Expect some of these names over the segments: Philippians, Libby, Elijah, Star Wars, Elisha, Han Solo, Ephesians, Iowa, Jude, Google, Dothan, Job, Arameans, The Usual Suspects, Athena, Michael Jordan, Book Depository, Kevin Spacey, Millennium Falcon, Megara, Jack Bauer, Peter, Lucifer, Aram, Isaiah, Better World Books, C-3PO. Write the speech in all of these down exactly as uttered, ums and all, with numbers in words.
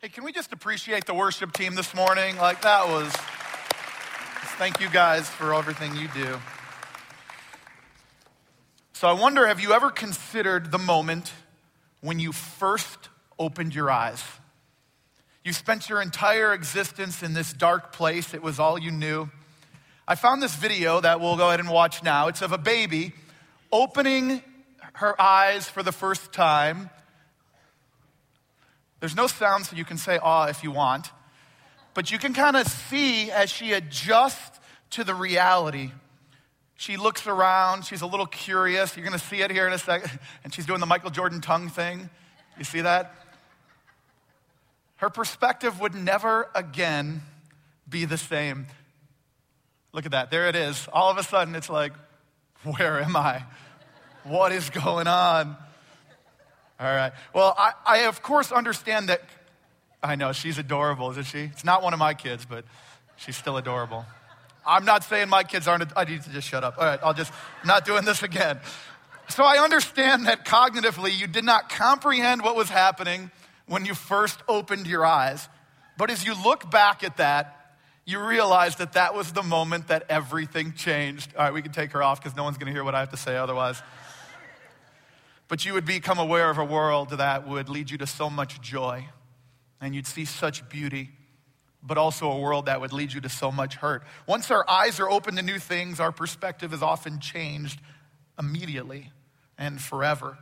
Hey, can we just appreciate the worship team this morning? Like that was, thank you guys for everything you do. So I wonder, have you ever considered the moment when you first opened your eyes? You spent your entire existence in this dark place. It was all you knew. I found this video that we'll go ahead and watch now. It's of a baby opening her eyes for the first time. There's no sound, so you can say aw if you want. But you can kind of see as she adjusts to the reality. She looks around. She's a little curious. You're going to see it here in a second. And she's doing the Michael Jordan tongue thing. You see that? Her perspective would never again be the same. Look at that. There it is. All of a sudden, it's like, where am I? What is going on? All right. Well, I, I, of course, understand that. I know, she's adorable, isn't she? It's not one of my kids, but she's still adorable. I'm not saying my kids aren't, I need to just shut up. All right, I'll just, I'm not doing this again. So I understand that cognitively you did not comprehend what was happening when you first opened your eyes. But as you look back at that, you realize that that was the moment that everything changed. All right, we can take her off because no one's going to hear what I have to say otherwise. But you would become aware of a world that would lead you to so much joy, and you'd see such beauty, but also a world that would lead you to so much hurt. Once our eyes are open to new things, our perspective is often changed immediately and forever.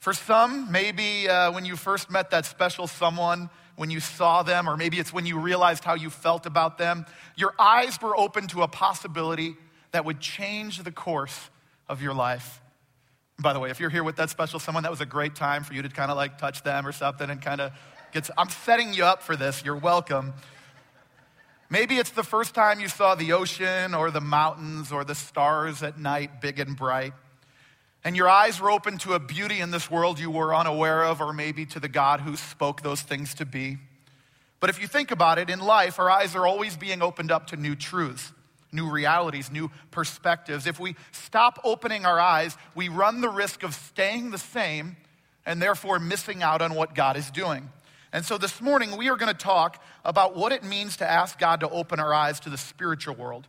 For some, maybe uh, when you first met that special someone, when you saw them, or maybe it's when you realized how you felt about them, your eyes were open to a possibility that would change the course of your life. By the way, if you're here with that special someone, that was a great time for you to kind of like touch them or something and kind of get, I'm setting you up for this. You're welcome. Maybe it's the first time you saw the ocean or the mountains or the stars at night, big and bright. And your eyes were open to a beauty in this world you were unaware of, or maybe to the God who spoke those things to be. But if you think about it, in life, our eyes are always being opened up to new truths, new realities, new perspectives. If we stop opening our eyes, we run the risk of staying the same and therefore missing out on what God is doing. And so this morning, we are going to talk about what it means to ask God to open our eyes to the spiritual world.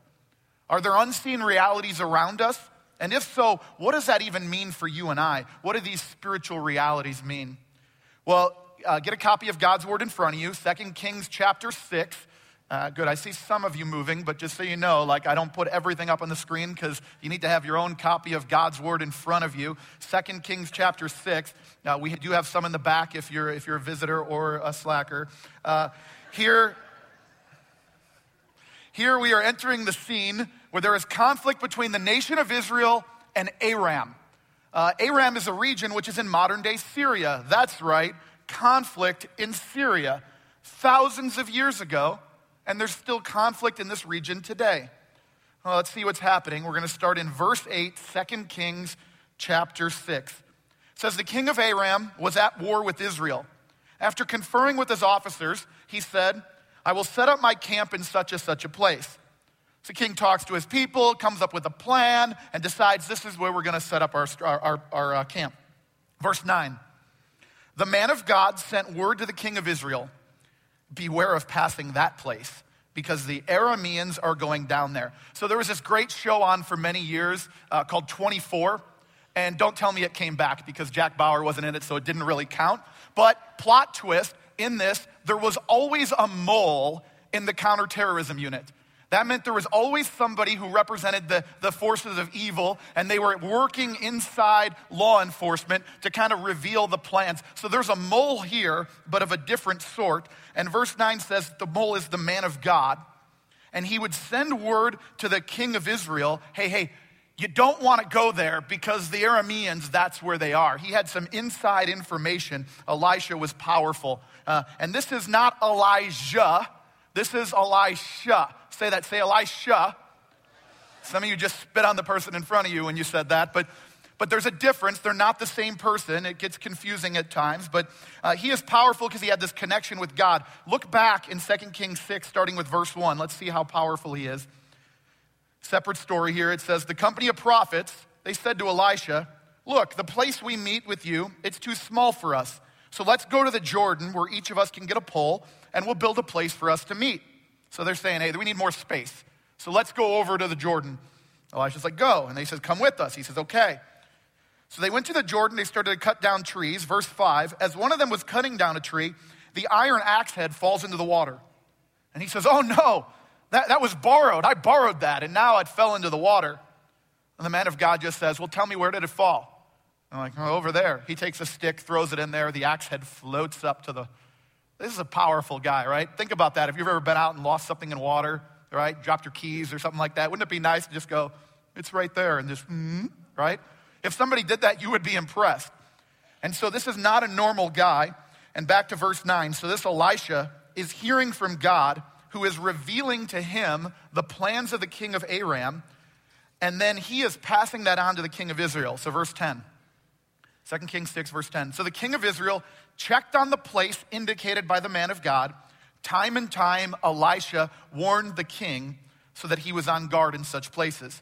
Are there unseen realities around us? And if so, what does that even mean for you and I? What do these spiritual realities mean? Well, uh, get a copy of God's Word in front of you, Second Kings chapter six. Uh, good, I see some of you moving, but just so you know, like I don't put everything up on the screen because you need to have your own copy of God's Word in front of you. Second Kings chapter six. Now, we do have some in the back if you're if you're a visitor or a slacker. Uh, here, here we are entering the scene where there is conflict between the nation of Israel and Aram. Uh, Aram is a region which is in modern-day Syria. That's right, conflict in Syria thousands of years ago. And there's still conflict in this region today. Well, let's see what's happening. We're going to start in verse eight, Second Kings chapter six. It says, the king of Aram was at war with Israel. After conferring with his officers, he said, I will set up my camp in such and such a place. So the king talks to his people, comes up with a plan, and decides this is where we're going to set up our, our, our, our uh, camp. Verse nine, the man of God sent word to the king of Israel, beware of passing that place because the Arameans are going down there. So there was this great show on for many years uh, called twenty-four. And don't tell me it came back because Jack Bauer wasn't in it, so it didn't really count. But plot twist in this, there was always a mole in the counterterrorism unit. That meant there was always somebody who represented the, the forces of evil, and they were working inside law enforcement to kind of reveal the plans. So there's a mole here, but of a different sort. And verse nine says the mole is the man of God, and he would send word to the king of Israel, hey, hey, you don't want to go there because the Arameans, that's where they are. He had some inside information. Elisha was powerful. Uh, and this is not Elijah. This is Elisha. Say that, say Elisha. Some of you just spit on the person in front of you when you said that, but but there's a difference. They're not the same person. It gets confusing at times, but uh, he is powerful because he had this connection with God. Look back in Second Kings six, starting with verse one. Let's see how powerful he is. Separate story here. It says, the company of prophets, they said to Elisha, look, the place we meet with you, it's too small for us. So let's go to the Jordan where each of us can get a pole and we'll build a place for us to meet. So they're saying, hey, we need more space. So let's go over to the Jordan. Elisha's like, go. And they said, come with us. He says, okay. So they went to the Jordan. They started to cut down trees. Verse five, as one of them was cutting down a tree, the iron axe head falls into the water. And he says, oh no, that, that was borrowed. I borrowed that. And now it fell into the water. And the man of God just says, well, tell me, where did it fall? And I'm like, oh, over there. He takes a stick, throws it in there. The axe head floats up to the, this is a powerful guy, right? Think about that. If you've ever been out and lost something in water, right? Dropped your keys or something like that. Wouldn't it be nice to just go, it's right there, and just, mm, right? If somebody did that, you would be impressed. And so this is not a normal guy. And back to verse nine. So this Elisha is hearing from God, who is revealing to him the plans of the king of Aram. And then he is passing that on to the king of Israel. So verse ten, Second Kings six, verse ten. So the king of Israel checked on the place indicated by the man of God. Time and time, Elisha warned the king so that he was on guard in such places.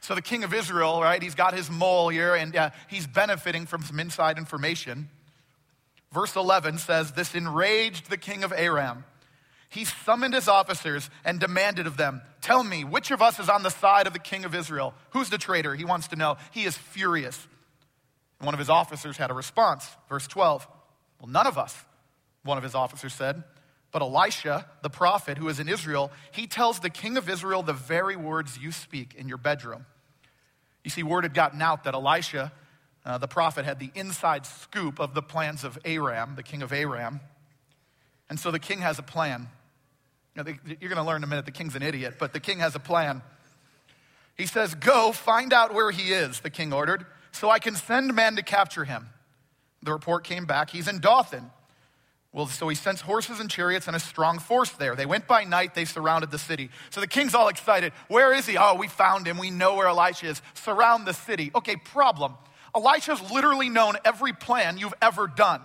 So the king of Israel, right, he's got his mole here, and uh, he's benefiting from some inside information. Verse eleven says, this enraged the king of Aram. He summoned his officers and demanded of them, tell me, which of us is on the side of the king of Israel? Who's the traitor? He wants to know. He is furious. And one of his officers had a response. Verse twelve, well, none of us, one of his officers said. But Elisha, the prophet who is in Israel, he tells the king of Israel the very words you speak in your bedroom. You see, word had gotten out that Elisha, uh, the prophet, had the inside scoop of the plans of Aram, the king of Aram. And so the king has a plan. You know, they, you're going to learn in a minute the king's an idiot, but the king has a plan. He says, go, find out where he is, the king ordered, so I can send men to capture him. The report came back, he's in Dothan. Well, so he sends horses and chariots and a strong force there. They went by night, they surrounded the city. So the king's all excited. Where is he? Oh, we found him. We know where Elisha is. Surround the city. Okay, problem. Elisha's literally known every plan you've ever done.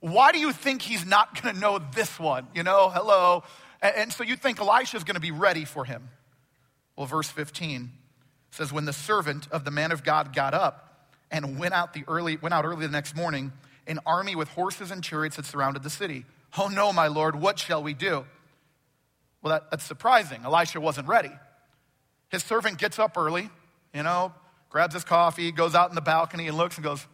Why do you think he's not gonna know this one? You know, hello. And, and so you think Elisha's gonna be ready for him. Well, verse fifteen says, when the servant of the man of God got up and went out the early, went out early the next morning, an army with horses and chariots had surrounded the city. Oh no, my Lord, what shall we do? Well, that, that's surprising. Elisha wasn't ready. His servant gets up early, you know, grabs his coffee, goes out in the balcony and looks and goes,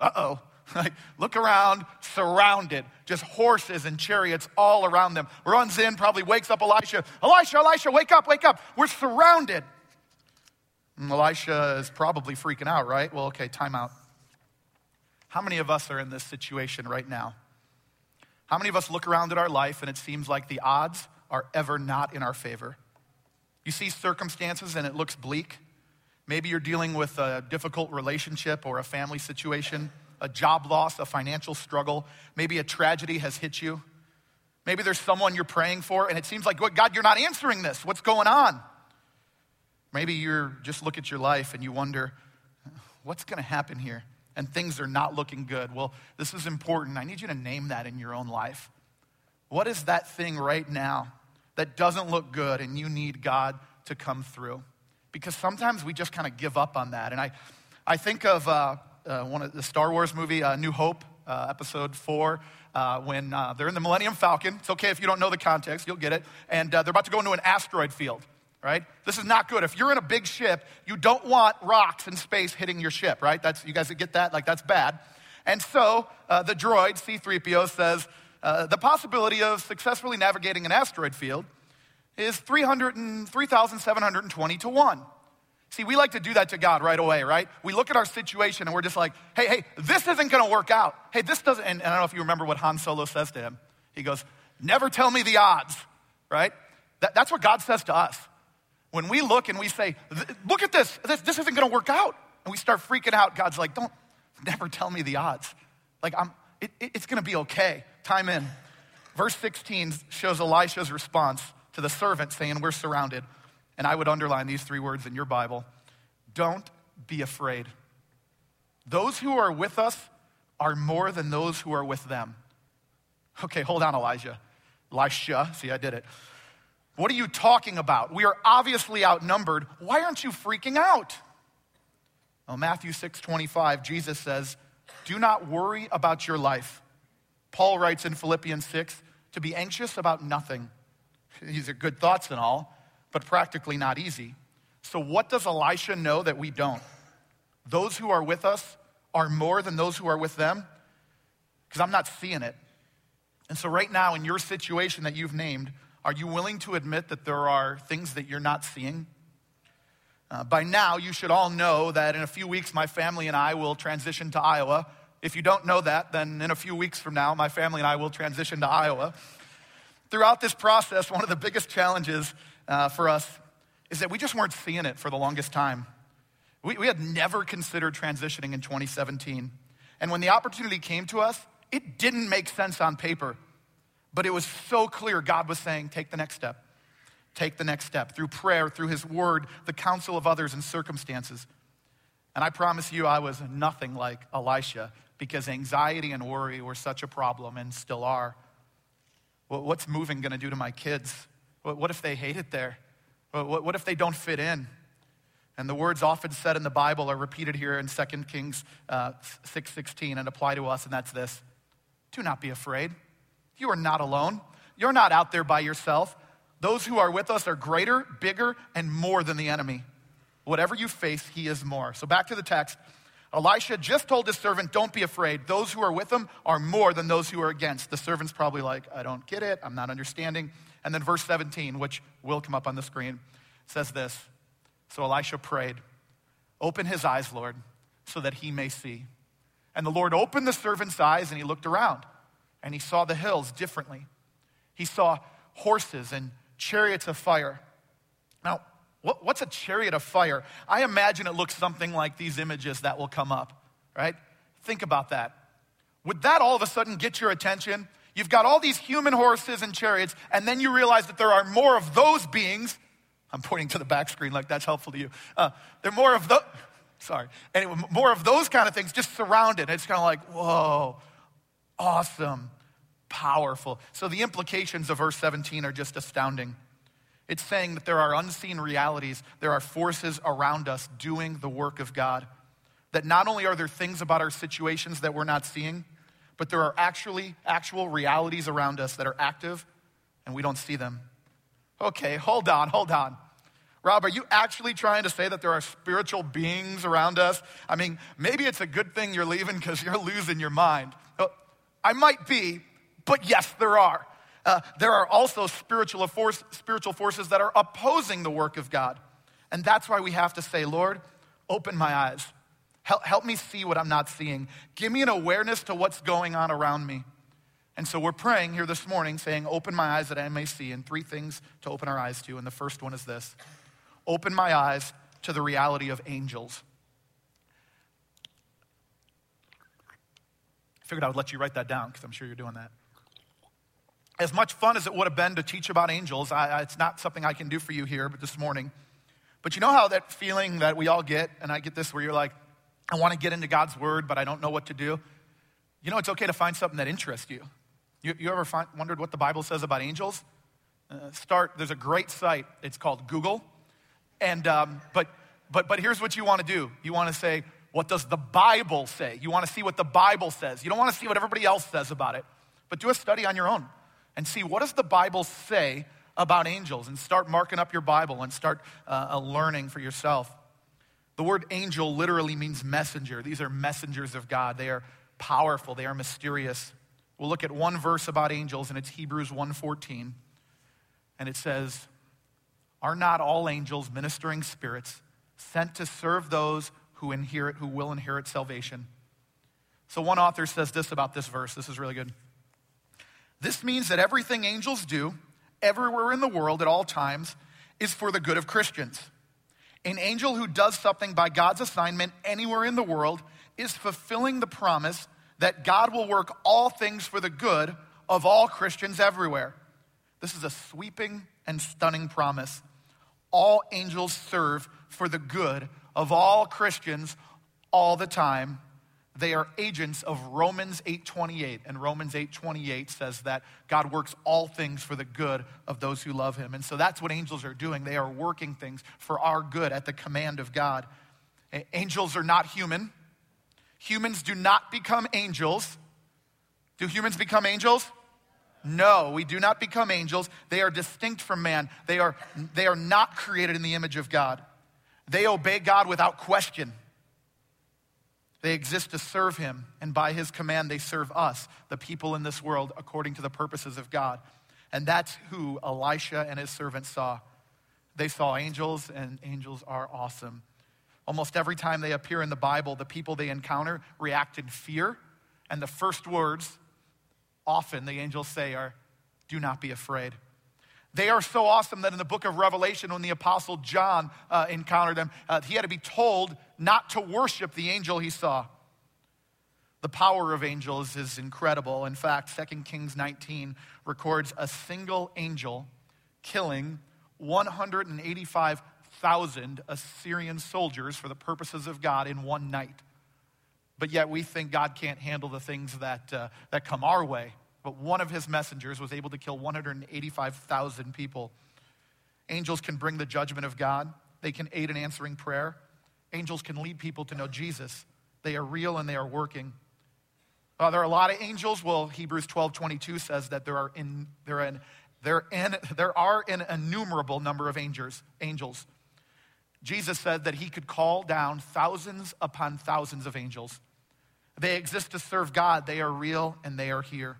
uh-oh. Like, look around, surrounded, just horses and chariots all around them. Runs in, probably wakes up Elisha. Elisha, Elisha, wake up, wake up. We're surrounded. And Elisha is probably freaking out, right? Well, okay, time out. How many of us are in this situation right now? How many of us look around at our life and it seems like the odds are ever not in our favor? You see circumstances and it looks bleak. Maybe you're dealing with a difficult relationship or a family situation, a job loss, a financial struggle. Maybe a tragedy has hit you. Maybe there's someone you're praying for and it seems like, God, you're not answering this. What's going on? Maybe you're just look at your life and you wonder, what's gonna happen here? And things are not looking good. Well, this is important. I need you to name that in your own life. What is that thing right now that doesn't look good and you need God to come through? Because sometimes we just kind of give up on that. And I I think of uh, uh, one of the Star Wars movie, uh, New Hope, uh, episode four, uh, when uh, they're in the Millennium Falcon. It's okay if you don't know the context, you'll get it. And uh, they're about to go into an asteroid field, right? This is not good. If you're in a big ship, you don't want rocks in space hitting your ship, right? That's, you guys get that? Like, that's bad. And so uh, the droid, C three P O, says, uh, the possibility of successfully navigating an asteroid field is three thousand seven hundred twenty to one. See, we like to do that to God right away, right? We look at our situation and we're just like, hey, hey, this isn't gonna work out. Hey, this doesn't, and I don't know if you remember what Han Solo says to him. He goes, never tell me the odds, right? That, that's what God says to us. When we look and we say, look at this, this, this isn't gonna work out. And we start freaking out. God's like, don't, never tell me the odds. Like, I'm, it, it, it's gonna be okay. Time in. Verse sixteen shows Elisha's response to the servant saying, we're surrounded. And I would underline these three words in your Bible. Don't be afraid. Those who are with us are more than those who are with them. Okay, hold on, Elijah. Elisha, see, I did it. What are you talking about? We are obviously outnumbered. Why aren't you freaking out? Well, Matthew six twenty-five, Jesus says, Do not worry about your life. Paul writes in Philippians six, to be anxious about nothing. These are good thoughts and all, but practically not easy. So what does Elisha know that we don't? Those who are with us are more than those who are with them, because I'm not seeing it. And so right now in your situation that you've named, are you willing to admit that there are things that you're not seeing? Uh, by now, you should all know that in a few weeks, my family and I will transition to Iowa. If you don't know that, then in a few weeks from now, my family and I will transition to Iowa. Throughout this process, one of the biggest challenges uh, for us is that we just weren't seeing it for the longest time. We, we had never considered transitioning in twenty seventeen. And when the opportunity came to us, it didn't make sense on paper, but it was so clear God was saying, take the next step, take the next step through prayer, through his word, the counsel of others and circumstances. And I promise you, I was nothing like Elisha because anxiety and worry were such a problem and still are. What's moving gonna do to my kids? What if they hate it there? What if they don't fit in? And the words often said in the Bible are repeated here in Second Kings six sixteen and apply to us, and that's this. Do not be afraid. You are not alone. You're not out there by yourself. Those who are with us are greater, bigger, and more than the enemy. Whatever you face, he is more. So back to the text. Elisha just told his servant, don't be afraid. Those who are with him are more than those who are against. The servant's probably like, I don't get it. I'm not understanding. And then verse seventeen, which will come up on the screen, says this. So Elisha prayed, open his eyes, Lord, so that he may see. And the Lord opened the servant's eyes and he looked around and he saw the hills differently. He saw horses and chariots of fire. Now, what, what's a chariot of fire? I imagine it looks something like these images that will come up, right? Think about that. Would that all of a sudden get your attention? You've got all these human horses and chariots, and then you realize that there are more of those beings. I'm pointing to the back screen like that's helpful to you. Uh, there are more of those, sorry. Anyway, more of those kind of things just surrounded. It's kind of like, whoa, awesome, powerful. So the implications of verse seventeen are just astounding. It's saying that there are unseen realities. There are forces around us doing the work of God. That not only are there things about our situations that we're not seeing, but there are actually actual realities around us that are active and we don't see them. Okay, hold on, hold on. Rob, are you actually trying to say that there are spiritual beings around us? I mean, maybe it's a good thing you're leaving because you're losing your mind. I might be, but yes, there are. Uh, there are also spiritual, force, spiritual forces that are opposing the work of God. And that's why we have to say, Lord, open my eyes. Help, help me see what I'm not seeing. Give me an awareness to what's going on around me. And so we're praying here this morning saying, open my eyes that I may see, and three things to open our eyes to. And the first one is this. Open my eyes to the reality of angels. I figured I would let you write that down because I'm sure you're doing that. As much fun as it would have been to teach about angels, I, it's not something I can do for you here but this morning. But you know how that feeling that we all get, and I get this where you're like, I want to get into God's word, but I don't know what to do. You know, it's okay to find something that interests you. You, you ever find, wondered what the Bible says about angels? Uh, start, there's a great site. It's called Google. And um, but but but here's what you want to do. You want to say, what does the Bible say? You want to see what the Bible says. You don't want to see what everybody else says about it. But do a study on your own and see what does the Bible say about angels, and start marking up your Bible and start uh, learning for yourself. The word angel literally means messenger. These are messengers of God. They are powerful. They are mysterious. We'll look at one verse about angels, and it's Hebrews one fourteen. And it says, are not all angels ministering spirits sent to serve those who inherit, who will inherit salvation? So one author says this about this verse. This is really good. This means that everything angels do, everywhere in the world at all times, is for the good of Christians. An angel who does something by God's assignment anywhere in the world is fulfilling the promise that God will work all things for the good of all Christians everywhere. This is a sweeping and stunning promise. All angels serve for the good of all Christians all the time. They are agents of Romans eight twenty-eight. And Romans eight twenty-eight says that God works all things for the good of those who love him. And so that's what angels are doing. They are working things for our good at the command of God. Angels are not human. humans do not become angels. Do humans become angels? No, we do not become angels. They are distinct from man. They are, they are not created in the image of God. They obey God without question. They exist to serve him, and by his command they serve us, the people in this world, according to the purposes of God. And that's who Elisha and his servants saw. They saw angels, and angels are awesome. Almost every time they appear in the Bible, the people they encounter react in fear, and the first words often the angels say are, "Do not be afraid." They are so awesome that in the book of Revelation, when the apostle John uh, encountered them, uh, he had to be told not to worship the angel he saw. The power of angels is incredible. In fact, Second Kings nineteen records a single angel killing one hundred eighty-five thousand Assyrian soldiers for the purposes of God in one night. But yet we think God can't handle the things that uh, that come our way. But one of his messengers was able to kill one hundred eighty-five thousand people. Angels can bring the judgment of God. They can aid in answering prayer. Angels can lead people to know Jesus. They are real and they are working. Uh, there are a lot of angels. Well, Hebrews twelve twenty-two says that there are in there are in, there in, there are an innumerable number of angels. Angels. Jesus said that he could call down thousands upon thousands of angels. They exist to serve God. They are real and they are here.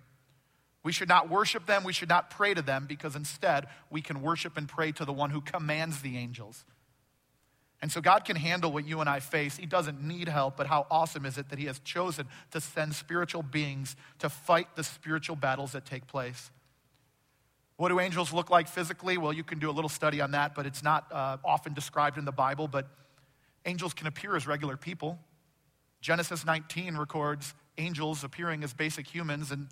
We should not worship them. We should not pray to them, because instead we can worship and pray to the one who commands the angels. And so God can handle what you and I face. He doesn't need help, but how awesome is it that he has chosen to send spiritual beings to fight the spiritual battles that take place. What do angels look like physically? Well, you can do a little study on that, but it's not uh, often described in the Bible, but angels can appear as regular people. Genesis nineteen records angels appearing as basic humans, and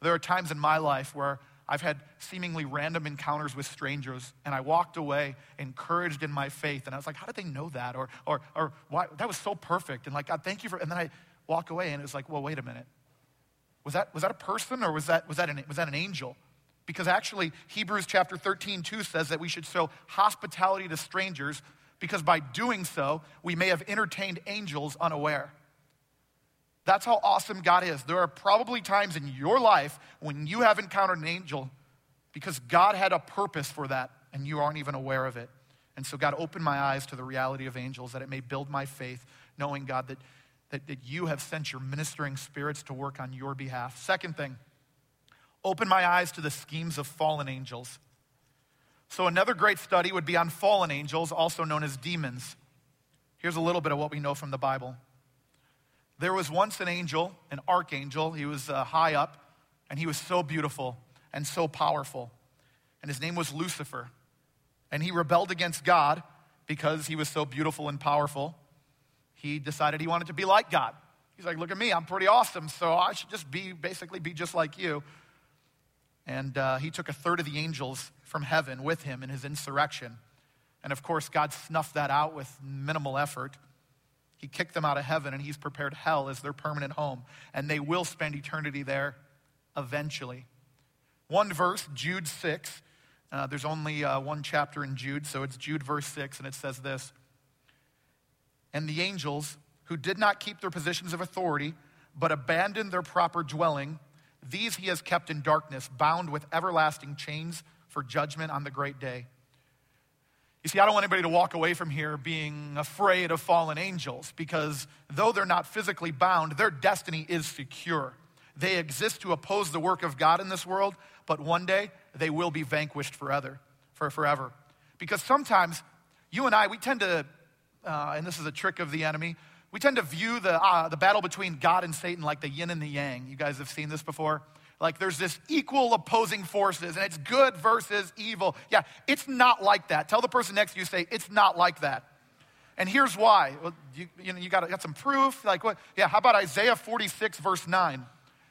there are times in my life where I've had seemingly random encounters with strangers, and I walked away encouraged in my faith, and I was like, how did they know that? Or, or, or why? That was so perfect, and like, God, thank you for, and then I walk away, and it was like, well, wait a minute. Was that, was that a person, or was that, was that an, was that an angel? Because actually, Hebrews chapter thirteen, two says that we should show hospitality to strangers, because by doing so, we may have entertained angels unaware. That's how awesome God is. There are probably times in your life when you have encountered an angel because God had a purpose for that and you aren't even aware of it. And so God opened my eyes to the reality of angels, that it may build my faith, knowing, God, that, that, that you have sent your ministering spirits to work on your behalf. Second thing, open my eyes to the schemes of fallen angels. So another great study would be on fallen angels, also known as demons. Here's a little bit of what we know from the Bible. There was once an angel, an archangel. He was uh, high up, and he was so beautiful and so powerful. And his name was Lucifer. And he rebelled against God because he was so beautiful and powerful. He decided he wanted to be like God. He's like, look at me, I'm pretty awesome, so I should just be basically be just like you. And uh, he took a third of the angels from heaven with him in his insurrection. And of course, God snuffed that out with minimal effort. He kicked them out of heaven, and he's prepared hell as their permanent home. And they will spend eternity there eventually. One verse, Jude six. Uh, there's only uh, one chapter in Jude, so it's Jude verse six, and it says this. And the angels, who did not keep their positions of authority, but abandoned their proper dwelling, these he has kept in darkness, bound with everlasting chains for judgment on the great day. You see, I don't want anybody to walk away from here being afraid of fallen angels, because though they're not physically bound, their destiny is secure. They exist to oppose the work of God in this world, but one day they will be vanquished forever, for forever. Because sometimes you and I, we tend to, uh, and this is a trick of the enemy, we tend to view the uh, the battle between God and Satan like the yin and the yang. You guys have seen this before? Like there's this equal opposing forces, and it's good versus evil. Yeah, it's not like that. Tell the person next to you, say, it's not like that. And here's why. Well, you, you know, you got, got some proof. Like what? Yeah, how about Isaiah forty-six, verse nine?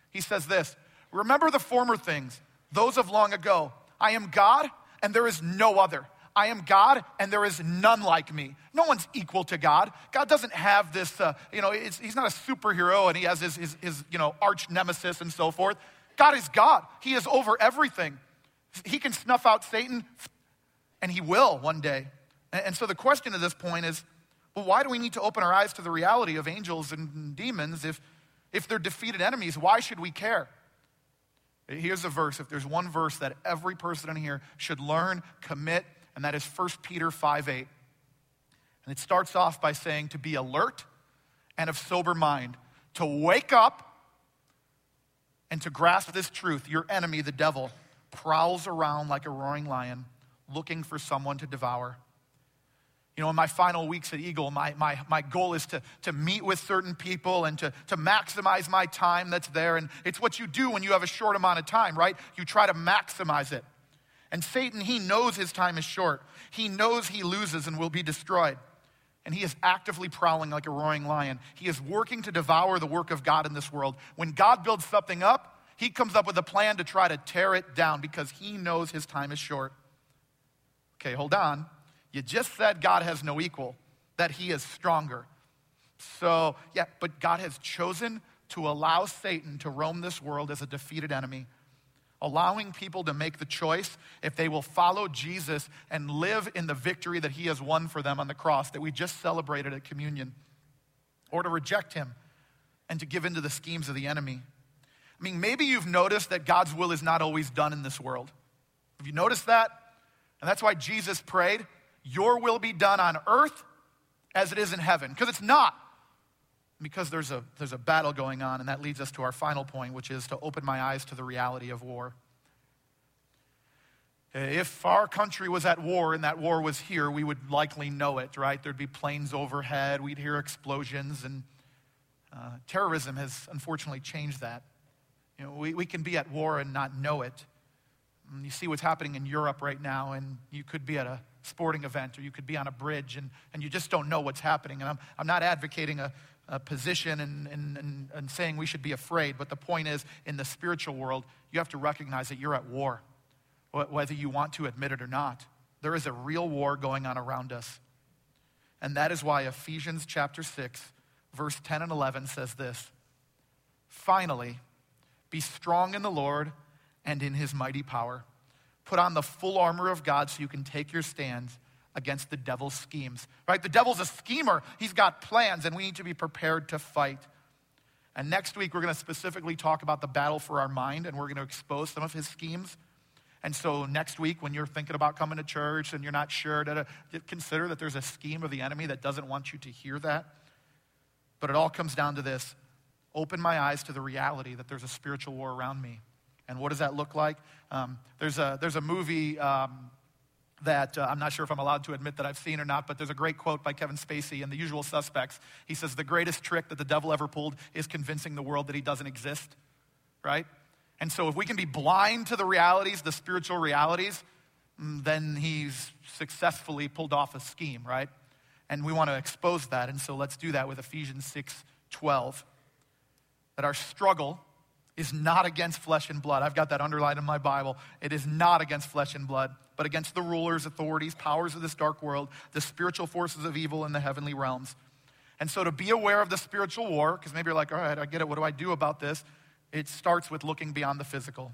He says this, remember the former things, those of long ago. I am God, and there is no other. I am God, and there is none like me. No one's equal to God. God doesn't have this, uh, you know, it's, he's not a superhero, and he has his, his, his, you know, arch nemesis and so forth. God is God. He is over everything. He can snuff out Satan, and he will one day. And so the question at this point is, Well, why do we need to open our eyes to the reality of angels and demons if, if they're defeated enemies? Why should we care? Here's a verse. If there's one verse that every person in here should learn, commit, and that is First Peter five eight. And it starts off by saying to be alert and of sober mind, to wake up and to grasp this truth. Your enemy, the devil, prowls around like a roaring lion looking for someone to devour. You know, in my final weeks at Eagle, my my my goal is to, to meet with certain people and to, to maximize my time that's there. And it's what you do when you have a short amount of time, right? You try to maximize it. And Satan, he knows his time is short. He knows he loses and will be destroyed. And he is actively prowling like a roaring lion. He is working to devour the work of God in this world. When God builds something up, he comes up with a plan to try to tear it down because he knows his time is short. Okay, hold on. You just said God has no equal, that he is stronger. So, yeah, but God has chosen to allow Satan to roam this world as a defeated enemy, allowing people to make the choice if they will follow Jesus and live in the victory that he has won for them on the cross that we just celebrated at communion, or to reject him and to give into the schemes of the enemy. I mean, maybe you've noticed that God's will is not always done in this world. Have you noticed that? And that's why Jesus prayed, your will be done on earth as it is in heaven. Because it's not. Because there's a, there's a battle going on, and that leads us to our final point, which is to open my eyes to the reality of war. If our country was at war and that war was here, we would likely know it, right? There'd be planes overhead, we'd hear explosions, and uh, terrorism has unfortunately changed that. You know, we, we can be at war and not know it. And you see what's happening in Europe right now, and you could be at a sporting event, or you could be on a bridge, and, and you just don't know what's happening. And I'm I'm not advocating a, a position and, and, and, and saying we should be afraid, but the point is, in the spiritual world, you have to recognize that you're at war, whether you want to admit it or not. There is a real war going on around us. And that is why Ephesians chapter six, verse ten and eleven says this, finally, be strong in the Lord and in his mighty power. Put on the full armor of God so you can take your stands against the devil's schemes. Right? The devil's a schemer. He's got plans, and we need to be prepared to fight. And next week, we're going to specifically talk about the battle for our mind, and we're going to expose some of his schemes. And so next week, when you're thinking about coming to church and you're not sure, consider that there's a scheme of the enemy that doesn't want you to hear that. But it all comes down to this. Open my eyes to the reality that there's a spiritual war around me. And what does that look like? Um, there's a there's a movie um, that uh, I'm not sure if I'm allowed to admit that I've seen or not, but there's a great quote by Kevin Spacey in The Usual Suspects. He says, the greatest trick that the devil ever pulled is convincing the world that he doesn't exist, right? And so if we can be blind to the realities, the spiritual realities, then he's successfully pulled off a scheme, right? And we want to expose that. And so let's do that with Ephesians six twelve, that our struggle is not against flesh and blood. I've got that underlined in my Bible. It is not against flesh and blood, but against the rulers, authorities, powers of this dark world, the spiritual forces of evil in the heavenly realms. And so to be aware of the spiritual war, because maybe you're like, all right, I get it. What do I do about this? It starts with looking beyond the physical.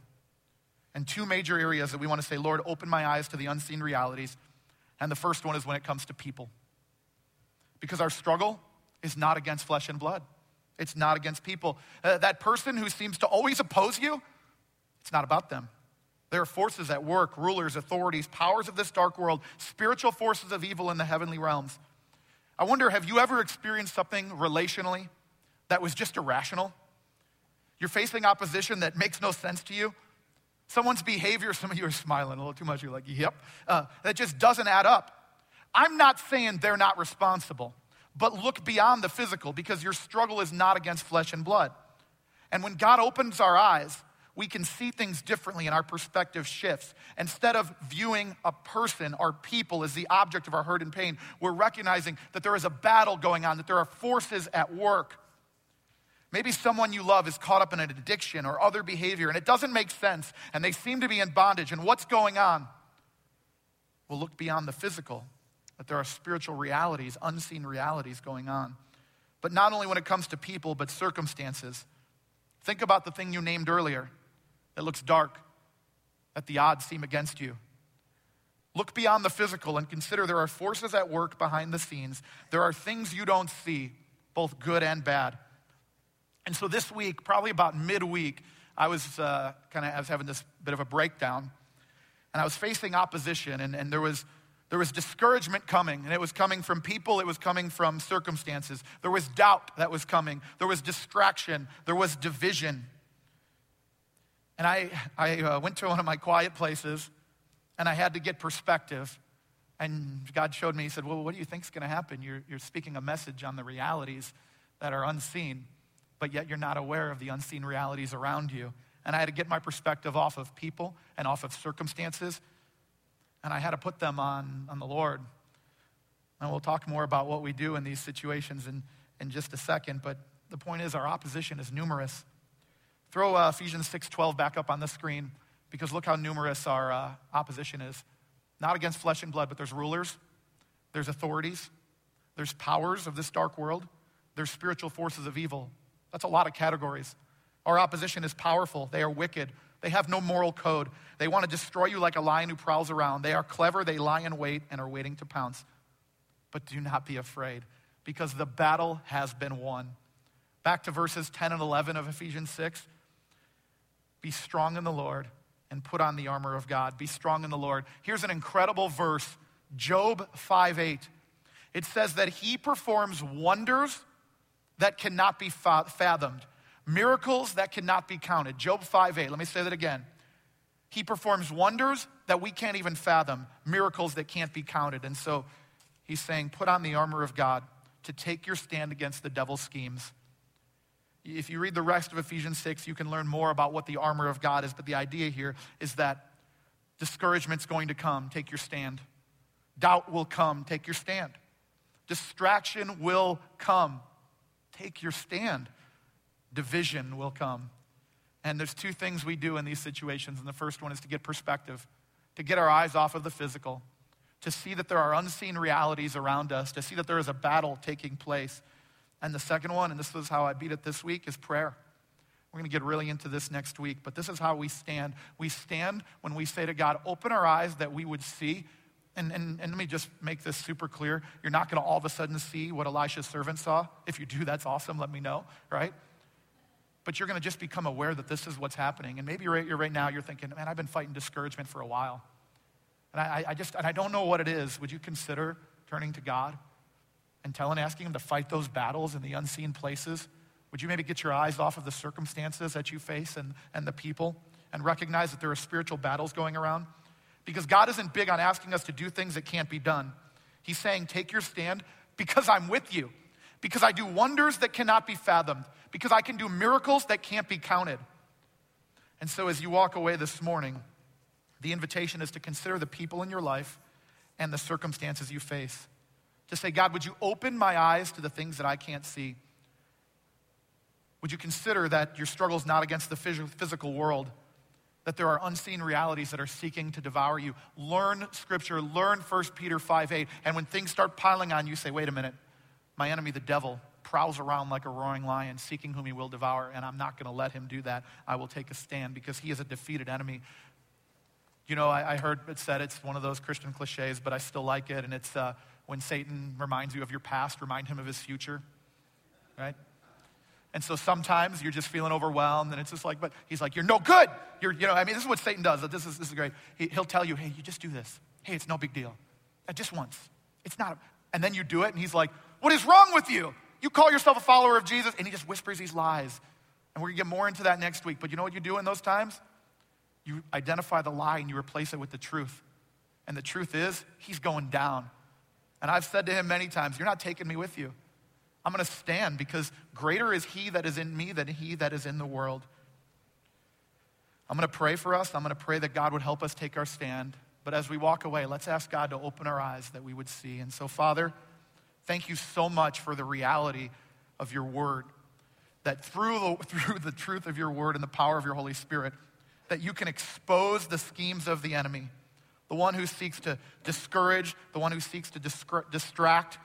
And two major areas that we want to say, Lord, open my eyes to the unseen realities. And the first one is when it comes to people. Because our struggle is not against flesh and blood. It's not against people. Uh, that person who seems to always oppose you, it's not about them. There are forces at work, rulers, authorities, powers of this dark world, spiritual forces of evil in the heavenly realms. I wonder, have you ever experienced something relationally that was just irrational? You're facing opposition that makes no sense to you. Someone's behavior, some of you are smiling a little too much. You're like, yep. Uh, that just doesn't add up. I'm not saying they're not responsible. But look beyond the physical, because your struggle is not against flesh and blood. And when God opens our eyes, we can see things differently and our perspective shifts. Instead of viewing a person or people as the object of our hurt and pain, we're recognizing that there is a battle going on, that there are forces at work. Maybe someone you love is caught up in an addiction or other behavior, and it doesn't make sense, and they seem to be in bondage. And what's going on? We'll look beyond the physical, that there are spiritual realities, unseen realities going on. But not only when it comes to people, but circumstances. Think about the thing you named earlier that looks dark, that the odds seem against you. Look beyond the physical and consider there are forces at work behind the scenes. There are things you don't see, both good and bad. And so this week, probably about midweek, I was uh, kind of I was having this bit of a breakdown, and I was facing opposition, and, and there was there was discouragement coming, and it was coming from people, it was coming from circumstances. There was doubt that was coming. There was distraction. There was division. And I I uh, went to one of my quiet places, and I had to get perspective. And God showed me, he said, well, what do you think's gonna happen? You're, you're speaking a message on the realities that are unseen, but yet you're not aware of the unseen realities around you. And I had to get my perspective off of people and off of circumstances, and I had to put them on, on the Lord. And we'll talk more about what we do in these situations in, in just a second, but the point is our opposition is numerous. Throw uh, Ephesians six twelve back up on the screen, because look how numerous our uh, opposition is. Not against flesh and blood, but there's rulers, there's authorities, there's powers of this dark world, there's spiritual forces of evil. That's a lot of categories. Our opposition is powerful. They are wicked. They have no moral code. They want to destroy you like a lion who prowls around. They are clever. They lie in wait and are waiting to pounce. But do not be afraid, because the battle has been won. Back to verses ten and eleven of Ephesians six. Be strong in the Lord and put on the armor of God. Be strong in the Lord. Here's an incredible verse, Job five eight. It says that he performs wonders that cannot be fathomed, miracles that cannot be counted. Job five eight, let me say that again. He performs wonders that we can't even fathom, miracles that can't be counted. And so he's saying, put on the armor of God to take your stand against the devil's schemes. If you read the rest of Ephesians six, you can learn more about what the armor of God is, but the idea here is that discouragement's going to come, take your stand. Doubt will come, take your stand. Distraction will come, take your stand. Division will come. And there's two things we do in these situations, and the first one is to get perspective, to get our eyes off of the physical, to see that there are unseen realities around us, to see that there is a battle taking place. And the second one, and this is how I beat it this week, is prayer. We're gonna get really into this next week, but this is how we stand. We stand when we say to God, open our eyes that we would see. And, and, and let me just make this super clear. You're not gonna all of a sudden see what Elisha's servant saw. If you do, that's awesome, let me know, right? But you're gonna just become aware that this is what's happening. And maybe you're right, you're right now, you're thinking, man, I've been fighting discouragement for a while. And I, I just, and I don't know what it is. Would you consider turning to God and telling, asking him to fight those battles in the unseen places? Would you maybe get your eyes off of the circumstances that you face and, and the people, and recognize that there are spiritual battles going around? Because God isn't big on asking us to do things that can't be done. He's saying, take your stand, because I'm with you, because I do wonders that cannot be fathomed, because I can do miracles that can't be counted. And so as you walk away this morning, the invitation is to consider the people in your life and the circumstances you face. To say, God, would you open my eyes to the things that I can't see? Would you consider that your struggle is not against the physical world, that there are unseen realities that are seeking to devour you? Learn scripture, learn First Peter five eight, and when things start piling on you, say, wait a minute, my enemy, the devil, prowls around like a roaring lion, seeking whom he will devour, and I'm not gonna let him do that. I will take a stand, because he is a defeated enemy. You know, I, I heard it said, it's one of those Christian cliches, but I still like it, and it's, uh, when Satan reminds you of your past, remind him of his future, right? And so sometimes you're just feeling overwhelmed, and it's just like, but he's like, you're no good. You're, you know, I mean, this is what Satan does. This is this is great. He, he'll tell you, hey, you just do this. Hey, it's no big deal. Just once. It's not. A, and then you do it, and he's like, what is wrong with you? You call yourself a follower of Jesus, and he just whispers these lies. And we're gonna get more into that next week. But you know what you do in those times? You identify the lie, and you replace it with the truth. And the truth is, he's going down. And I've said to him many times, you're not taking me with you. I'm gonna stand, because greater is he that is in me than he that is in the world. I'm gonna pray for us. I'm gonna pray that God would help us take our stand. But as we walk away, let's ask God to open our eyes that we would see. And so, Father, thank you so much for the reality of your word, that through the, through the truth of your word and the power of your Holy Spirit, that you can expose the schemes of the enemy. The one who seeks to discourage, the one who seeks to distract,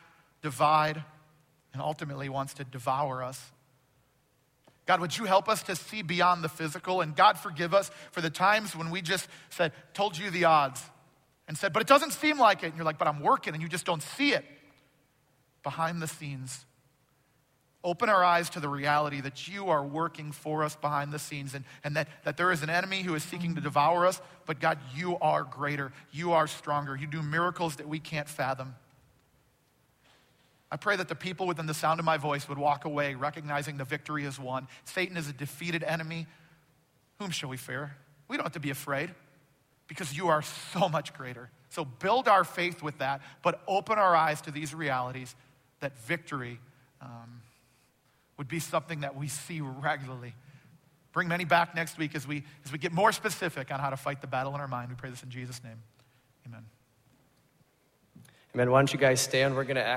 divide, and ultimately wants to devour us. God, would you help us to see beyond the physical? And God, forgive us for the times when we just said, told you the odds. and said, but it doesn't seem like it. And you're like, but I'm working, and you just don't see it. Behind the scenes. Open our eyes to the reality that you are working for us behind the scenes, and, and that, that there is an enemy who is seeking to devour us, but God, you are greater. You are stronger. You do miracles that we can't fathom. I pray that the people within the sound of my voice would walk away recognizing the victory is won. Satan is a defeated enemy. Whom shall we fear? We don't have to be afraid because you are so much greater. So build our faith with that, but open our eyes to these realities that victory um, would be something that we see regularly. Bring many back next week as we as we get more specific on how to fight the battle in our mind. We pray this in Jesus' name. Amen. Amen. Why don't you guys stand? We're going to act.